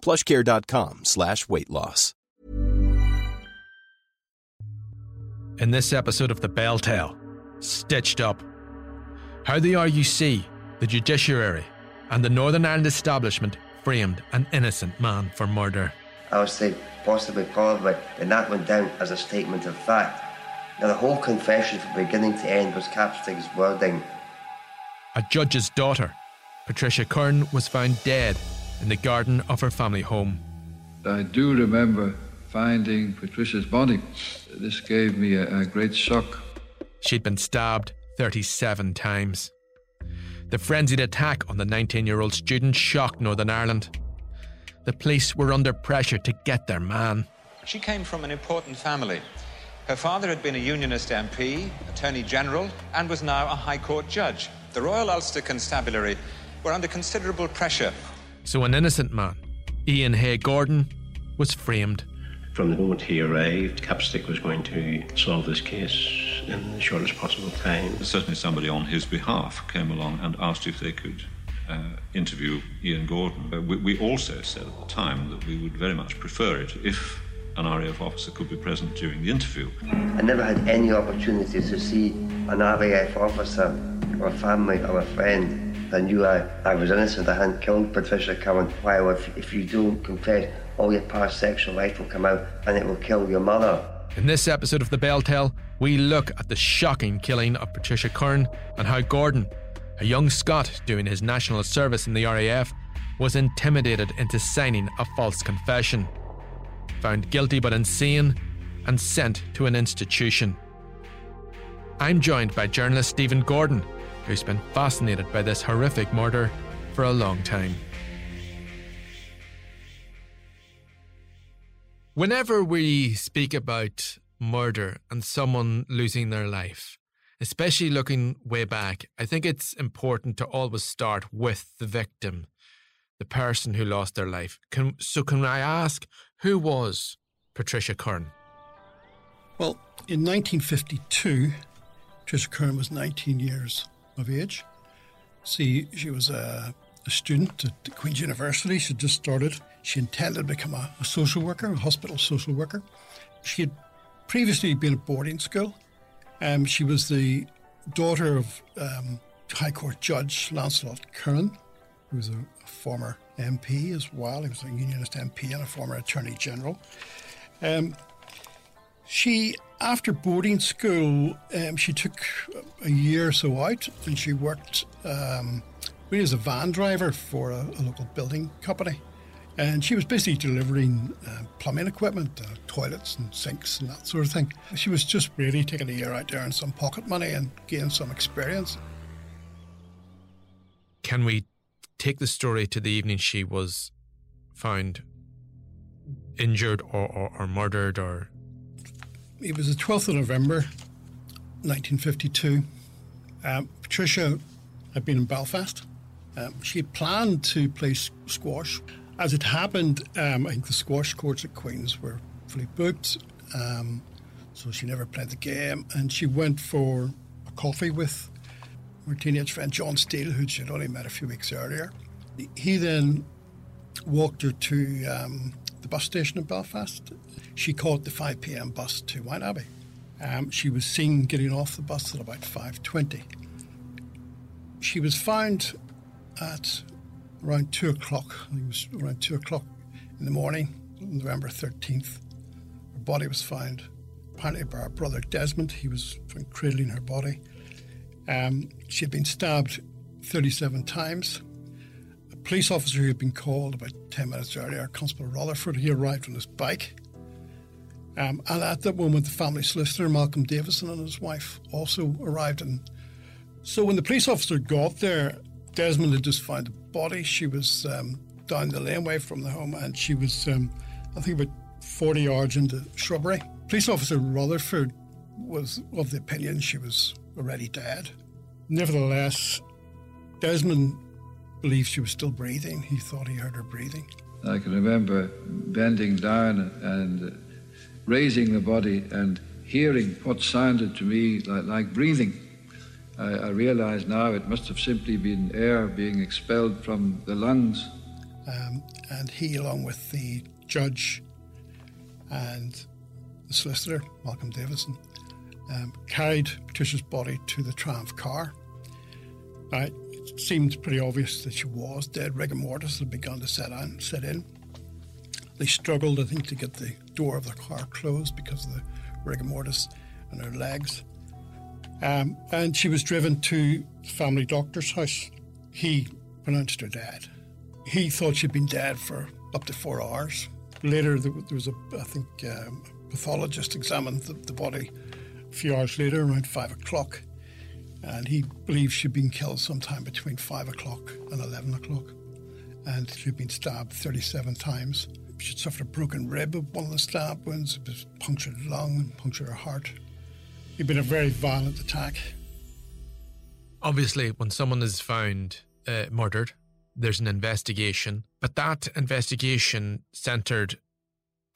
PlushCare.com/weight loss. In this episode of The BelTel, Stitched Up, how the RUC, the judiciary, and the Northern Ireland establishment framed an innocent man for murder. I would say possibly, probably, and that went down as a statement of fact. Now, the whole confession from beginning to end was Capstick's wording. A judge's daughter, Patricia Curran, was found dead in the garden of her family home. I do remember finding Patricia's body. This gave me a great shock. She'd been stabbed 37 times. The frenzied attack on the 19-year-old student shocked Northern Ireland. The police were under pressure to get their man. She came from an important family. Her father had been a Unionist MP, Attorney General, and was now a High Court judge. The Royal Ulster Constabulary were under considerable pressure. So an innocent man, Iain Hay Gordon, was framed. From the moment he arrived, Capstick was going to solve this case in the shortest possible time. Certainly somebody on his behalf came along and asked if they could interview Iain Gordon. We also said at the time that we would very much prefer it if an RAF officer could be present during the interview. I never had any opportunity to see an RAF officer or family or a friend. I knew I was innocent. I hadn't killed Patricia Curran. Well, if you don't confess, all your past sexual life will come out and it will kill your mother. In this episode of The BelTel, we look at the shocking killing of Patricia Curran and how Gordon, a young Scot doing his national service in the RAF, was intimidated into signing a false confession, found guilty but insane, and sent to an institution. I'm joined by journalist Stephen Gordon, who's been fascinated by this horrific murder for a long time. Whenever we speak about murder and someone losing their life, especially looking way back, I think it's important to always start with the victim, the person who lost their life. So can I ask, who was Patricia Curran? Well, in 1952, Patricia Curran was 19 years of age. See, she was a student at Queen's University. She'd just started. She intended to become a social worker, a hospital social worker. She had previously been at boarding school. She was the daughter of High Court Judge Lancelot Curran, who was a former MP as well. He was a Unionist MP and a former Attorney General. She, after boarding school, she took a year or so out and she worked really as a van driver for a local building company. And she was basically delivering plumbing equipment, toilets and sinks and that sort of thing. She was just really taking a year out to earn some pocket money and gain some experience. Can we take the story to the evening she was found injured or murdered or... It was the 12th of November, 1952. Patricia had been in Belfast. She had planned to play squash. As it happened, I think the squash courts at Queen's were fully booked, so she never played the game. And she went for a coffee with her teenage friend, John Steele, who she had only met a few weeks earlier. He then walked her to the bus station in Belfast. She caught the 5pm bus to Whiteabbey. She was seen getting off the bus at about 5.20. She was found at around 2 o'clock in the morning, November 13th. Her body was found, apparently by her brother Desmond. He was found cradling her body. She had been stabbed 37 times. A police officer who had been called about 10 minutes earlier, Constable Rutherford, he arrived on his bike. And at that moment, the family solicitor, Malcolm Davison, and his wife also arrived. And so when the police officer got there, Desmond had just found the body. She was down the laneway from the home, and she was, I think, about 40 yards into shrubbery. Police officer Rutherford was of the opinion she was already dead. Nevertheless, Desmond believed she was still breathing. He thought he heard her breathing. I can remember bending down and raising the body and hearing what sounded to me like breathing. I realise now it must have simply been air being expelled from the lungs. And he, along with the judge and the solicitor, Malcolm Davison, carried Patricia's body to the Triumph car. It seemed pretty obvious that she was dead. Rigor mortis had begun to set in. They struggled, I think, to get the door of the car closed because of the rigor mortis and her legs. And she was driven to the family doctor's house. He pronounced her dead. He thought she'd been dead for up to 4 hours. Later, there was a pathologist examined the body a few hours later, around 5 o'clock, and he believed she'd been killed sometime between 5 o'clock and 11 o'clock, and she'd been stabbed 37 times. She'd suffered a broken rib of one of the stab wounds, it was punctured lung and punctured her heart. It'd been a very violent attack. Obviously, when someone is found murdered, there's an investigation, but that investigation centred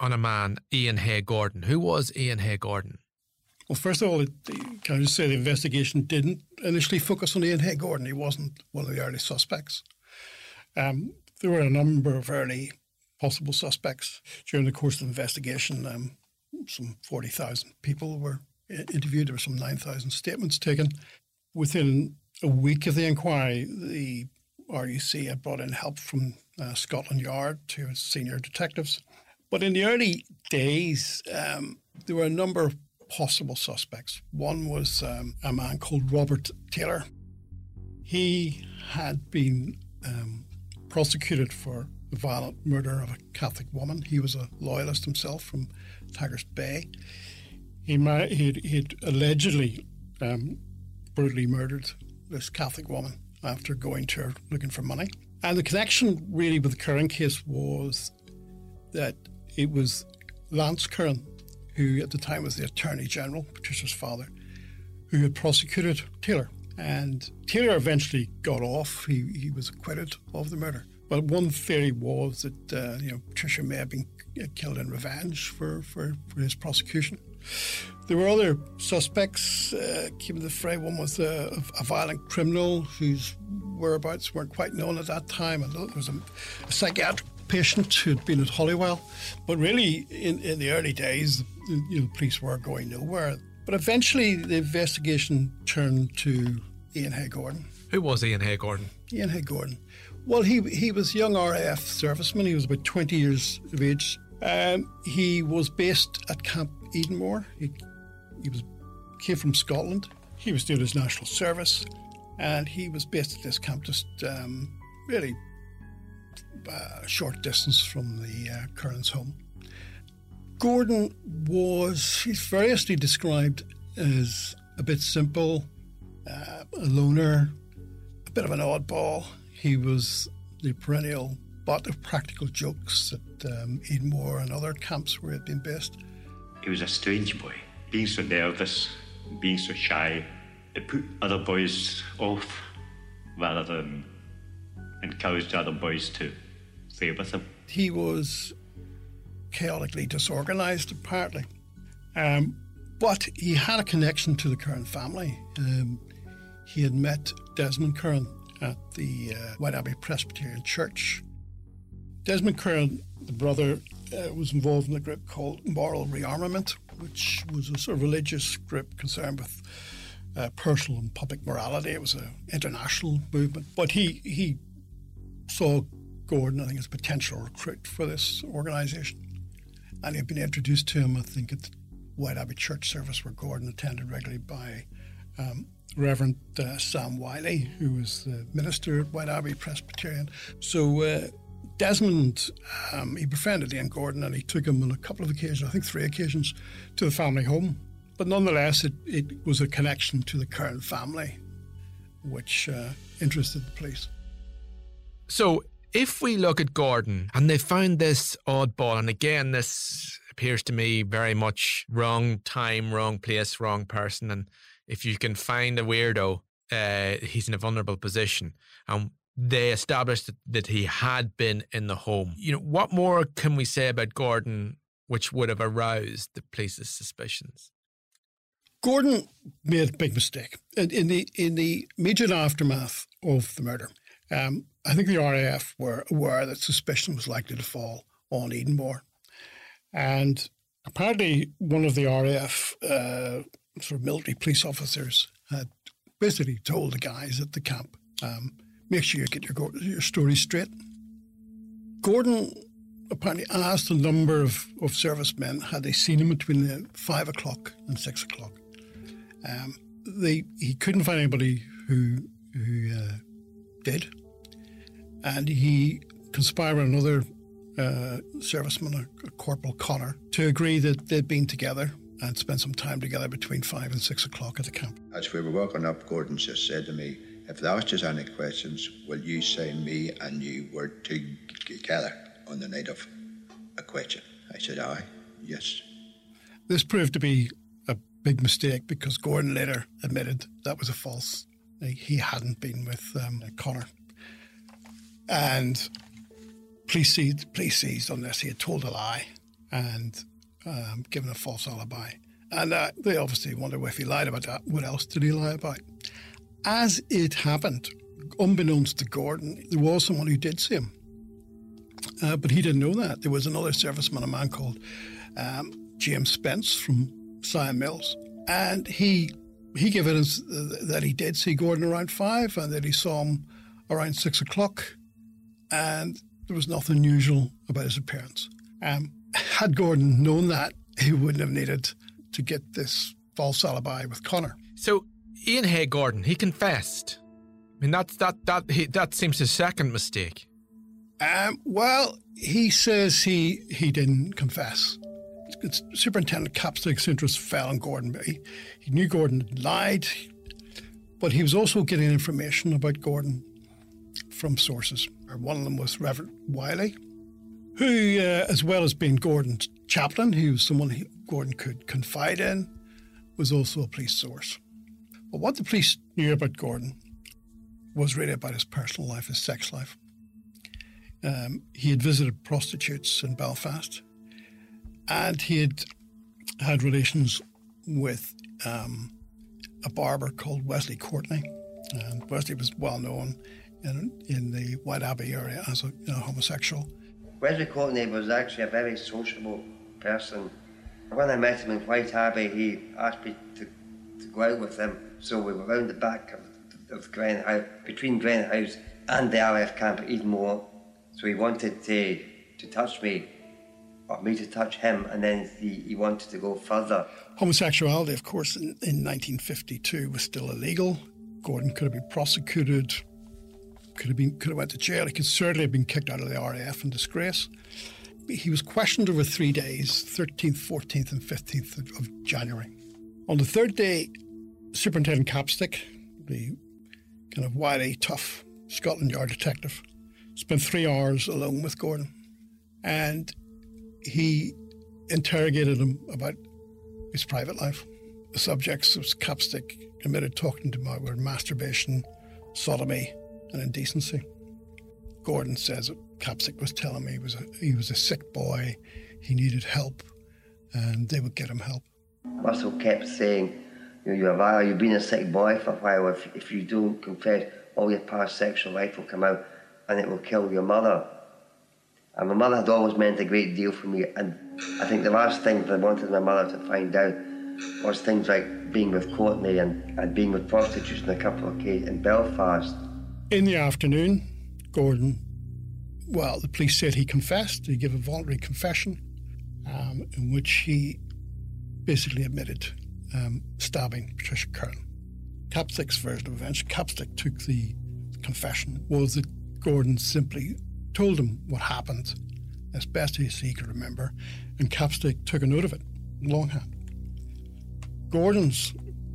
on a man, Iain Hay Gordon. Who was Iain Hay Gordon? Well, first of all, can I just say the investigation didn't initially focus on Iain Hay Gordon. He wasn't one of the early suspects. There were a number of early possible suspects during the course of the investigation. Some 40,000 people were interviewed. There were some 9,000 statements taken. Within a week of the inquiry, the RUC had brought in help from Scotland Yard to senior detectives. But in the early days, there were a number of possible suspects. One was a man called Robert Taylor. He had been prosecuted for the violent murder of a Catholic woman. He was a loyalist himself from Tigers Bay. He'd allegedly brutally murdered this Catholic woman after going to her looking for money. And the connection really with the Curran case was that it was Lance Curran, who at the time was the Attorney General, Patricia's father, who had prosecuted Taylor. And Taylor eventually got off. He was acquitted of the murder. But one theory was that Patricia may have been killed in revenge for his prosecution. There were other suspects came to the fray. One was a violent criminal whose whereabouts weren't quite known at that time. And there was a psychiatric patient who'd been at Holywell. But really, in the early days, the police were going nowhere. But eventually, the investigation turned to Iain Hay Gordon. Who was Iain Hay Gordon? Iain Hay Gordon. Well, he was a young RAF serviceman. He was about 20 years of age. He was based at Camp Edenmore. He came from Scotland. He was doing his national service, and he was based at this camp just really a short distance from the Curran's home. Gordon was, he's variously described as a bit simple, a loner, a bit of an oddball. He was the perennial butt of practical jokes at Edenmore and other camps where he'd been based. He was a strange boy, being so nervous, being so shy. It put other boys off rather than encouraged other boys to play with him. He was chaotically disorganised, apparently. But he had a connection to the Curran family. He had met Desmond Curran at the White Abbey Presbyterian Church. Desmond Curran, the brother, was involved in a group called Moral Rearmament, which was a sort of religious group concerned with personal and public morality. It was an international movement. But he saw Gordon, I think, as a potential recruit for this organisation. And I'd been introduced to him, I think, at the White Abbey Church service where Gordon attended regularly by Reverend Sam Wiley, who was the minister at White Abbey Presbyterian. So Desmond, he befriended Iain Gordon and he took him on a couple of occasions, I think 3 occasions, to the family home. But nonetheless, it was a connection to the Curran family, which interested the police. So if we look at Gordon, and they found this oddball, and again, this appears to me very much wrong time, wrong place, wrong person. And if you can find a weirdo, he's in a vulnerable position. And they established that he had been in the home. You know, what more can we say about Gordon which would have aroused the police's suspicions? Gordon made a big mistake in the immediate aftermath of the murder. I think the RAF were aware that suspicion was likely to fall on Edenmore. And apparently one of the RAF sort of military police officers had basically told the guys at the camp, make sure you get your story straight. Gordon apparently asked a number of servicemen had they seen him between the 5 o'clock and 6 o'clock. He couldn't find anybody who did. And he conspired with another serviceman, Corporal Connor, to agree that they'd been together and spent some time together between 5 and 6 o'clock at the camp. As we were walking up, Gordon just said to me, if there was just any questions, will you say me and you were together on the night of a question? I said, aye, yes. This proved to be a big mistake because Gordon later admitted that was a false. He hadn't been with Connor. And police seized unless he had told a lie and given a false alibi. And they obviously wonder if he lied about that, what else did he lie about? As it happened, unbeknownst to Gordon, there was someone who did see him. But he didn't know that. There was another serviceman, a man called James Spence from Sion Mills. And he gave evidence that he did see Gordon around 5 and that he saw him around 6 o'clock. And there was nothing unusual about his appearance. Had Gordon known that, he wouldn't have needed to get this false alibi with Connor. So Iain Hay Gordon, he confessed. I mean, that seems his second mistake. Well, he says he didn't confess. It's Superintendent Capstick's interest fell on Gordon. He knew Gordon had lied, but he was also getting information about Gordon from sources. One of them was Reverend Wiley, who, as well as being Gordon's chaplain, he was someone Gordon could confide in, was also a police source. But what the police knew about Gordon was really about his personal life, his sex life. He had visited prostitutes in Belfast, and he had had relations with a barber called Wesley Courtney. And Wesley was well known in the White Abbey area as a homosexual. Wesley Courtney was actually a very sociable person. When I met him in White Abbey, he asked me to go out with him, so we were round the back of Grenhouse, between Grenhouse and the RAF camp at Edenmore. So he wanted to touch me, or me to touch him, and then he wanted to go further. Homosexuality, of course, in 1952 was still illegal. Gordon could have been prosecuted, could have went to jail. He could certainly have been kicked out of the RAF in disgrace. He was questioned over 3 days, 13th, 14th and 15th of January. On the third day, Superintendent Capstick, the kind of wily, tough Scotland Yard detective, spent 3 hours alone with Gordon. And he interrogated him about his private life. The subjects of Capstick admitted talking to him about masturbation, sodomy and indecency. Gordon says Capstick was telling me he was a sick boy, he needed help, and they would get him help. Russell kept saying, you've been a sick boy for a while. If you don't confess, all your past sexual life will come out and it will kill your mother. And my mother had always meant a great deal for me, and I think the last thing I wanted my mother to find out was things like being with Courtney and being with prostitutes in a couple of cases in Belfast. In the afternoon, Gordon, the police said he confessed, he gave a voluntary confession, in which he basically admitted stabbing Patricia Curran. Capstick's version of events, Capstick took the confession, was that Gordon simply told him what happened as best as he could remember, and Capstick took a note of it, longhand. Gordon's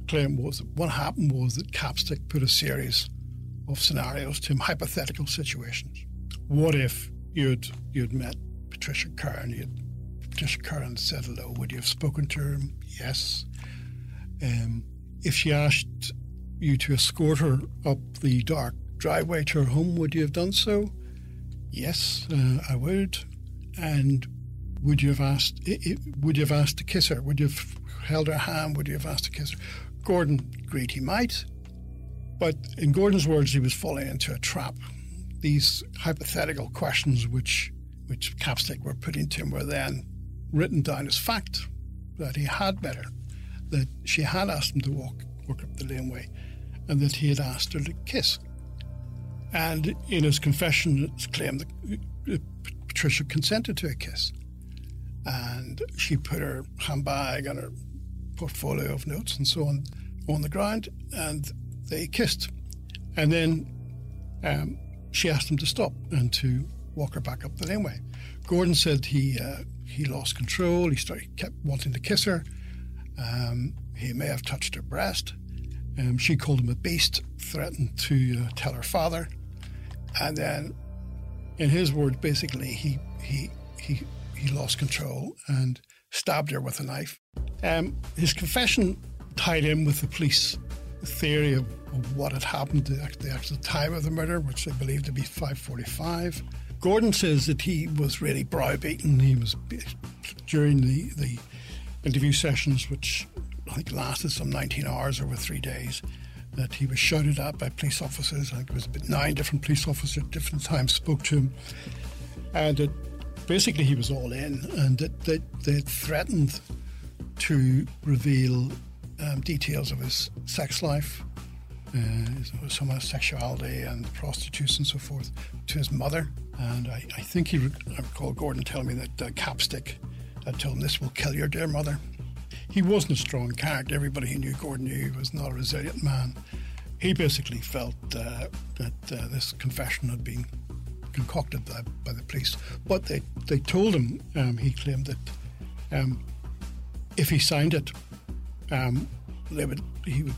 claim was that what happened was that Capstick put a series of scenarios to him, hypothetical situations. What if you'd met Patricia Curran, Patricia Curran said hello, would you have spoken to her? Yes. If she asked you to escort her up the dark driveway to her home, would you have done so? Yes, I would. And would you have asked to kiss her? Would you have held her hand? Would you have asked to kiss her? Gordon agreed he might, but in Gordon's words, he was falling into a trap. These hypothetical questions which Capstick were putting to him were then written down as fact, that he had met her, that she had asked him to walk up the laneway, and that he had asked her to kiss. And in his confession, it's claimed that Patricia consented to a kiss. And she put her handbag and her portfolio of notes and so on the ground, and they kissed. And then she asked him to stop and to walk her back up the laneway. Gordon said he lost control. He kept wanting to kiss her. He may have touched her breast. She called him a beast, threatened to tell her father, and then, in his words, basically he lost control and stabbed her with a knife. His confession tied in with the police theory of what had happened at the actual time of the murder, which they believed to be 5:45. Gordon says that he was really browbeaten. He was during the interview sessions, which I think lasted some 19 hours over 3 days, that he was shouted at by police officers. I think it was about 9 different police officers at different times spoke to him, and that basically he was all in, and that they threatened to reveal details of his sex life, some of his sexuality and prostitutes and so forth, to his mother. And I think I recall Gordon telling me that Capstick had told him, "This will kill your dear mother." He wasn't a strong character. Everybody who knew Gordon knew he was not a resilient man. He basically felt that this confession had been concocted by the police. But they told him, he claimed that if he signed it, he would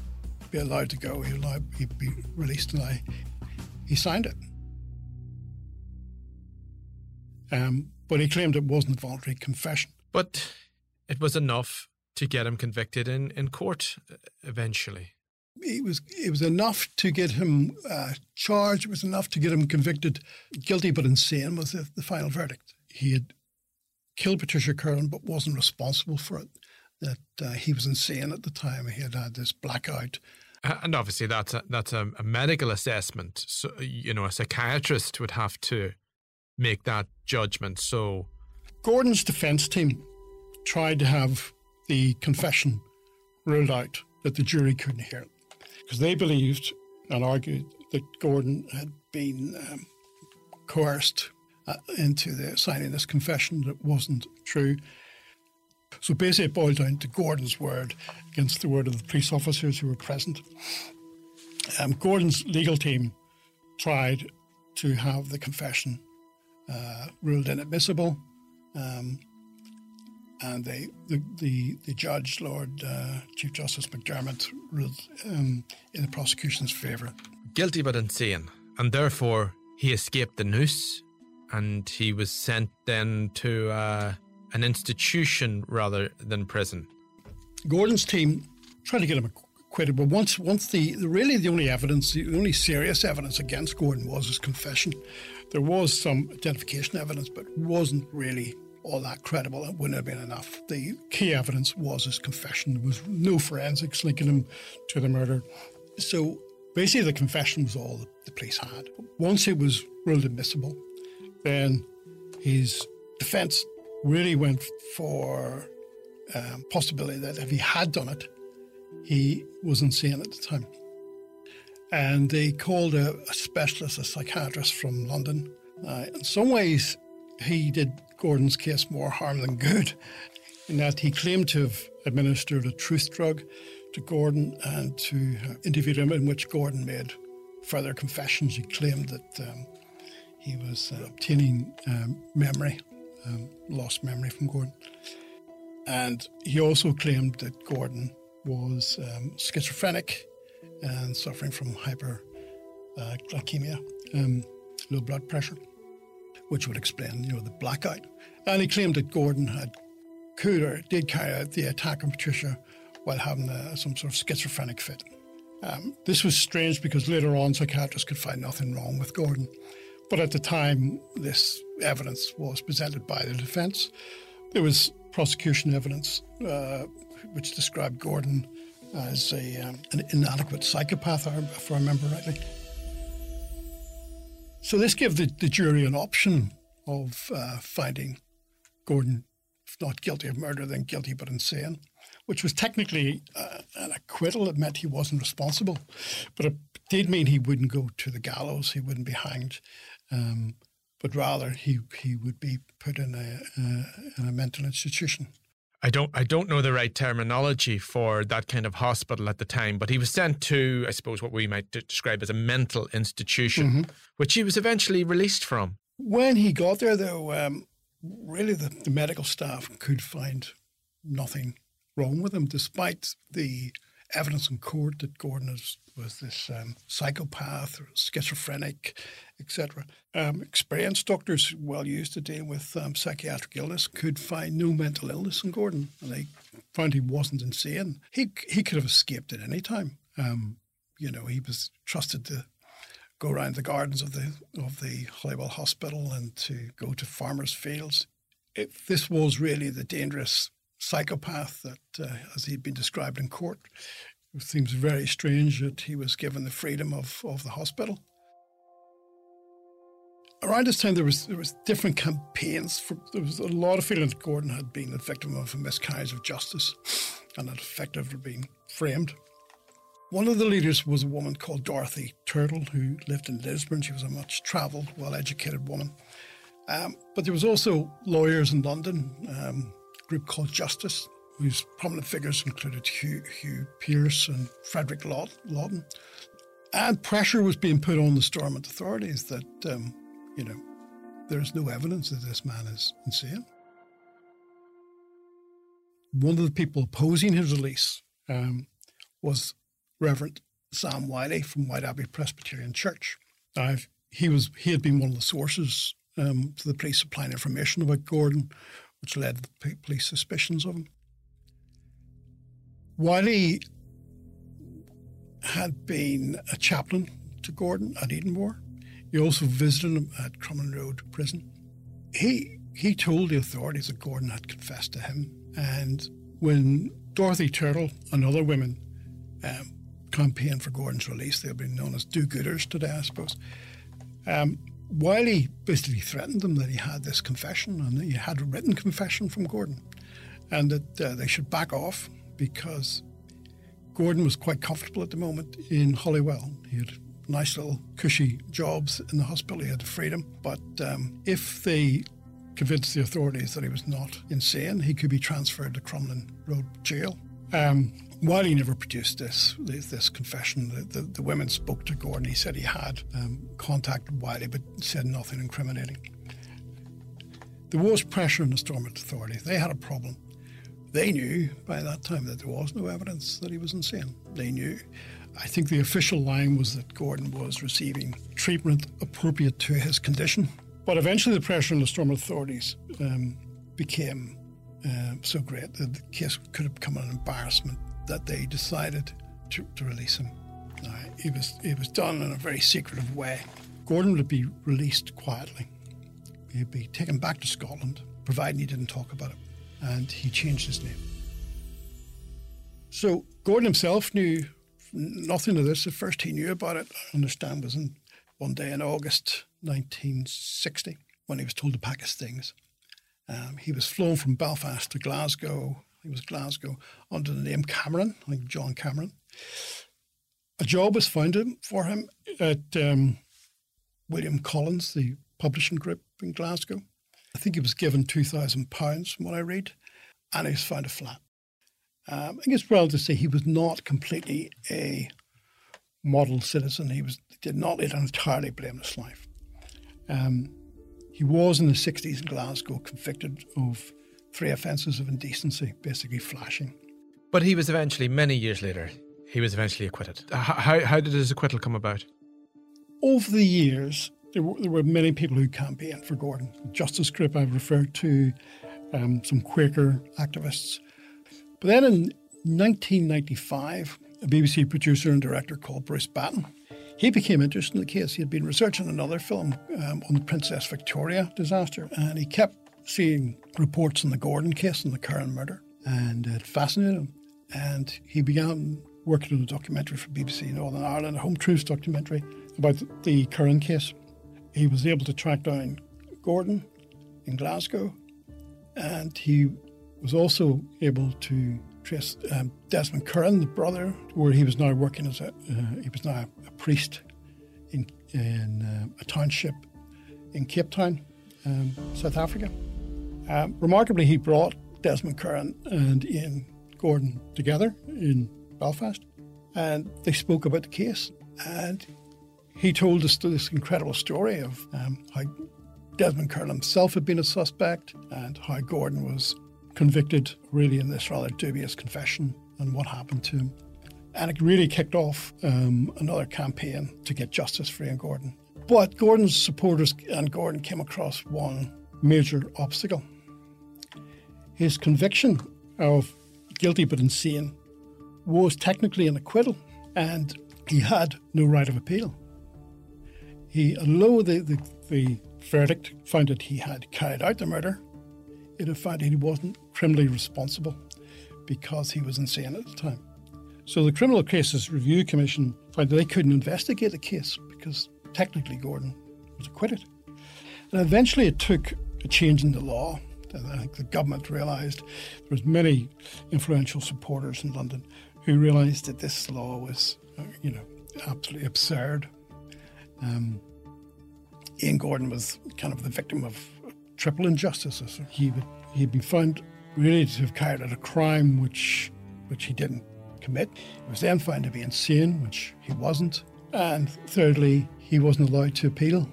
be allowed to go. He'd be released, and he signed it. But he claimed it wasn't a voluntary confession. But it was enough to get him convicted in court eventually. It was enough to get him charged. It was enough to get him convicted. Guilty but insane was the final verdict. He had killed Patricia Curran but wasn't responsible for it, that he was insane at the time. He had had this blackout. And obviously that's a medical assessment. So, a psychiatrist would have to make that judgment. So Gordon's defence team tried to have the confession ruled out, that the jury couldn't hear it, because they believed and argued that Gordon had been coerced into signing this confession that wasn't true. So basically it boiled down to Gordon's word against the word of the police officers who were present. Gordon's legal team tried to have the confession ruled inadmissible, and the judge, Lord Chief Justice McDermott, ruled in the prosecution's favour. Guilty but insane, and therefore he escaped the noose, and he was sent then to an institution rather than prison. Gordon's team tried to get him acquitted, but once the only serious evidence against Gordon was his confession. There was some identification evidence, but wasn't really all that credible. It wouldn't have been enough. The key evidence was his confession. There was no forensics linking him to the murder. So basically the confession was all the police had. Once it was ruled admissible, then his defence really went for possibility that if he had done it, he was insane at the time. And they called a specialist, a psychiatrist from London. In some ways, he did Gordon's case more harm than good, in that he claimed to have administered a truth drug to Gordon and to interviewed him, in which Gordon made further confessions. He claimed that he was obtaining memory, lost memory from Gordon. And he also claimed that Gordon was schizophrenic and suffering from hyperglycemia, low blood pressure, which would explain, the blackout. And he claimed that Gordon did carry out the attack on Patricia while having some sort of schizophrenic fit. This was strange because later on psychiatrists could find nothing wrong with Gordon. But at the time, this evidence was presented by the defence. There was prosecution evidence which described Gordon as an inadequate psychopath, if I remember rightly. So this gave the jury an option of finding Gordon, if not guilty of murder, then guilty but insane, which was technically an acquittal. It meant he wasn't responsible, but it did mean he wouldn't go to the gallows, he wouldn't be hanged, but rather he would be put in a mental institution. I don't know the right terminology for that kind of hospital at the time, but he was sent to, I suppose, what we might describe as a mental institution, which he was eventually released from. When he got there, though, really the medical staff could find nothing wrong with him, despite the evidence in court that Gordon was this psychopath or schizophrenic, etc. Experienced doctors, well used to deal with psychiatric illness, could find no mental illness in Gordon, and they found he wasn't insane. He could have escaped at any time. He was trusted to go around the gardens of the Holywell Hospital and to go to farmers' fields. This was really the dangerous psychopath that, as he'd been described in court. It seems very strange that he was given the freedom of the hospital. Around this time, there was different campaigns. There was a lot of feeling that Gordon had been the victim of a miscarriage of justice and had effectively been framed. One of the leaders was a woman called Dorothy Turtle, who lived in Lisbon. She was a much-travelled, well-educated woman. But there was also lawyers in London, group called Justice, whose prominent figures included Hugh Pearce and Frederick Lawton. And pressure was being put on the Stormont authorities that, there's no evidence that this man is insane. One of the people opposing his release was Reverend Sam Wiley from White Abbey Presbyterian Church. He had been one of the sources to the police supplying information about Gordon, which led to police suspicions of him. Wiley had been a chaplain to Gordon at Edenmore. He also visited him at Crumlin Road prison. He told the authorities that Gordon had confessed to him. And when Dorothy Turtle and other women campaigned for Gordon's release, they'll be known as do-gooders today, I suppose. Wiley basically threatened them that he had this confession and he had a written confession from Gordon and that they should back off because Gordon was quite comfortable at the moment in Holywell. He had nice little cushy jobs in the hospital. He had the freedom. But if they convinced the authorities that he was not insane, he could be transferred to Crumlin Road jail. Wiley never produced this confession. The women spoke to Gordon. He said he had contacted Wiley, but said nothing incriminating. There was pressure on the Stormont authorities. They had a problem. They knew by that time that there was no evidence that he was insane. They knew. I think the official line was that Gordon was receiving treatment appropriate to his condition. But eventually the pressure on the Stormont authorities became so great that the case could have become an embarrassment that they decided to release him. Now, it was done in a very secretive way. Gordon would be released quietly. He'd be taken back to Scotland, providing he didn't talk about it, and he changed his name. So Gordon himself knew nothing of this. At first he knew about it, I understand, was in one day in August 1960 when he was told to pack his things. He was flown from Belfast to Glasgow. He was Glasgow under the name Cameron, I think John Cameron. A job was found for him at William Collins, the publishing group in Glasgow. I think he was given £2,000 from what I read, and he was found a flat. I think it's well to say he was not completely a model citizen. He did not lead an entirely blameless life. He was in the 60s in Glasgow convicted of 3 offences of indecency, basically flashing. But he was eventually, many years later, he was eventually acquitted. How did his acquittal come about? Over the years, there were many people who campaigned for Gordon. The Justice group I've referred to, some Quaker activists. But then in 1995, a BBC producer and director called Bruce Batten, he became interested in the case. He had been researching another film on the Princess Victoria disaster, and he kept seeing reports on the Gordon case and the Curran murder, and it fascinated him. And he began working on a documentary for BBC Northern Ireland, a Home Truths documentary about the Curran case. He was able to track down Gordon in Glasgow, and he was also able to trace Desmond Curran, the brother, where he was now working as a priest in a township in Cape Town, South Africa. Remarkably, he brought Desmond Curran and Iain Gordon together in Belfast, and they spoke about the case. And he told us this incredible story of how Desmond Curran himself had been a suspect and how Gordon was convicted really in this rather dubious confession and what happened to him. And it really kicked off another campaign to get justice for Iain Gordon. But Gordon's supporters and Gordon came across one major obstacle. His conviction of guilty but insane was technically an acquittal, and he had no right of appeal. Although the verdict found that he had carried out the murder, it had found he wasn't criminally responsible because he was insane at the time. So the Criminal Cases Review Commission found that they couldn't investigate the case because technically Gordon was acquitted. And eventually it took a change in the law. I think the government realised there was many influential supporters in London who realised that this law was, absolutely absurd. Iain Gordon was kind of the victim of triple injustices. He'd been found really to have carried out a crime which he didn't commit. He was then found to be insane, which he wasn't. And thirdly, he wasn't allowed to appeal.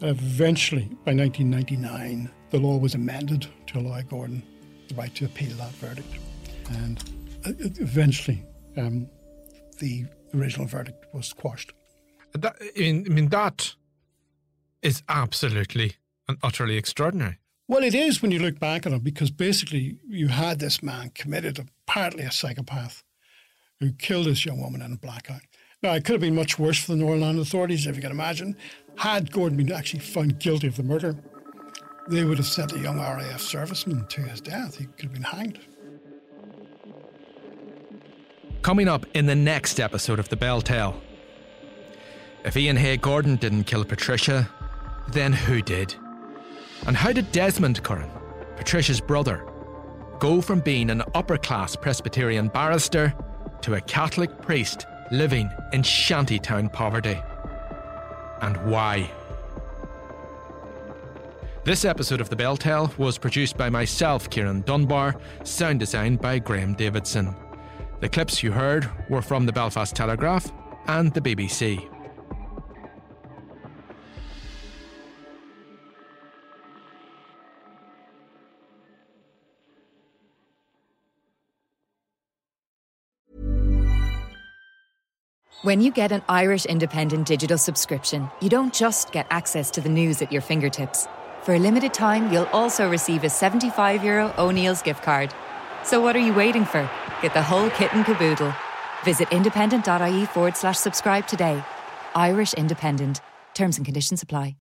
Eventually, by 1999, the law was amended to allow Gordon the right to appeal that verdict. And eventually, the original verdict was squashed. That is absolutely and utterly extraordinary. Well, it is when you look back on it, because basically you had this man committed, apparently a psychopath, who killed this young woman in a blackout. Now, it could have been much worse for the Northern Ireland authorities, if you can imagine. Had Gordon been actually found guilty of the murder, they would have sent a young RAF serviceman to his death. He could have been hanged. Coming up in the next episode of The BelTel. If Iain Hay Gordon didn't kill Patricia, then who did? And how did Desmond Curran, Patricia's brother, go from being an upper-class Presbyterian barrister to a Catholic priest living in shantytown poverty? And why? This episode of The BelTel was produced by myself, Kieran Dunbar, sound designed by Graham Davidson. The clips you heard were from the Belfast Telegraph and the BBC. When you get an Irish Independent digital subscription, you don't just get access to the news at your fingertips. For a limited time, you'll also receive a €75 O'Neill's gift card. So what are you waiting for? Get the whole kit and caboodle. Visit independent.ie/subscribe today. Irish Independent. Terms and conditions apply.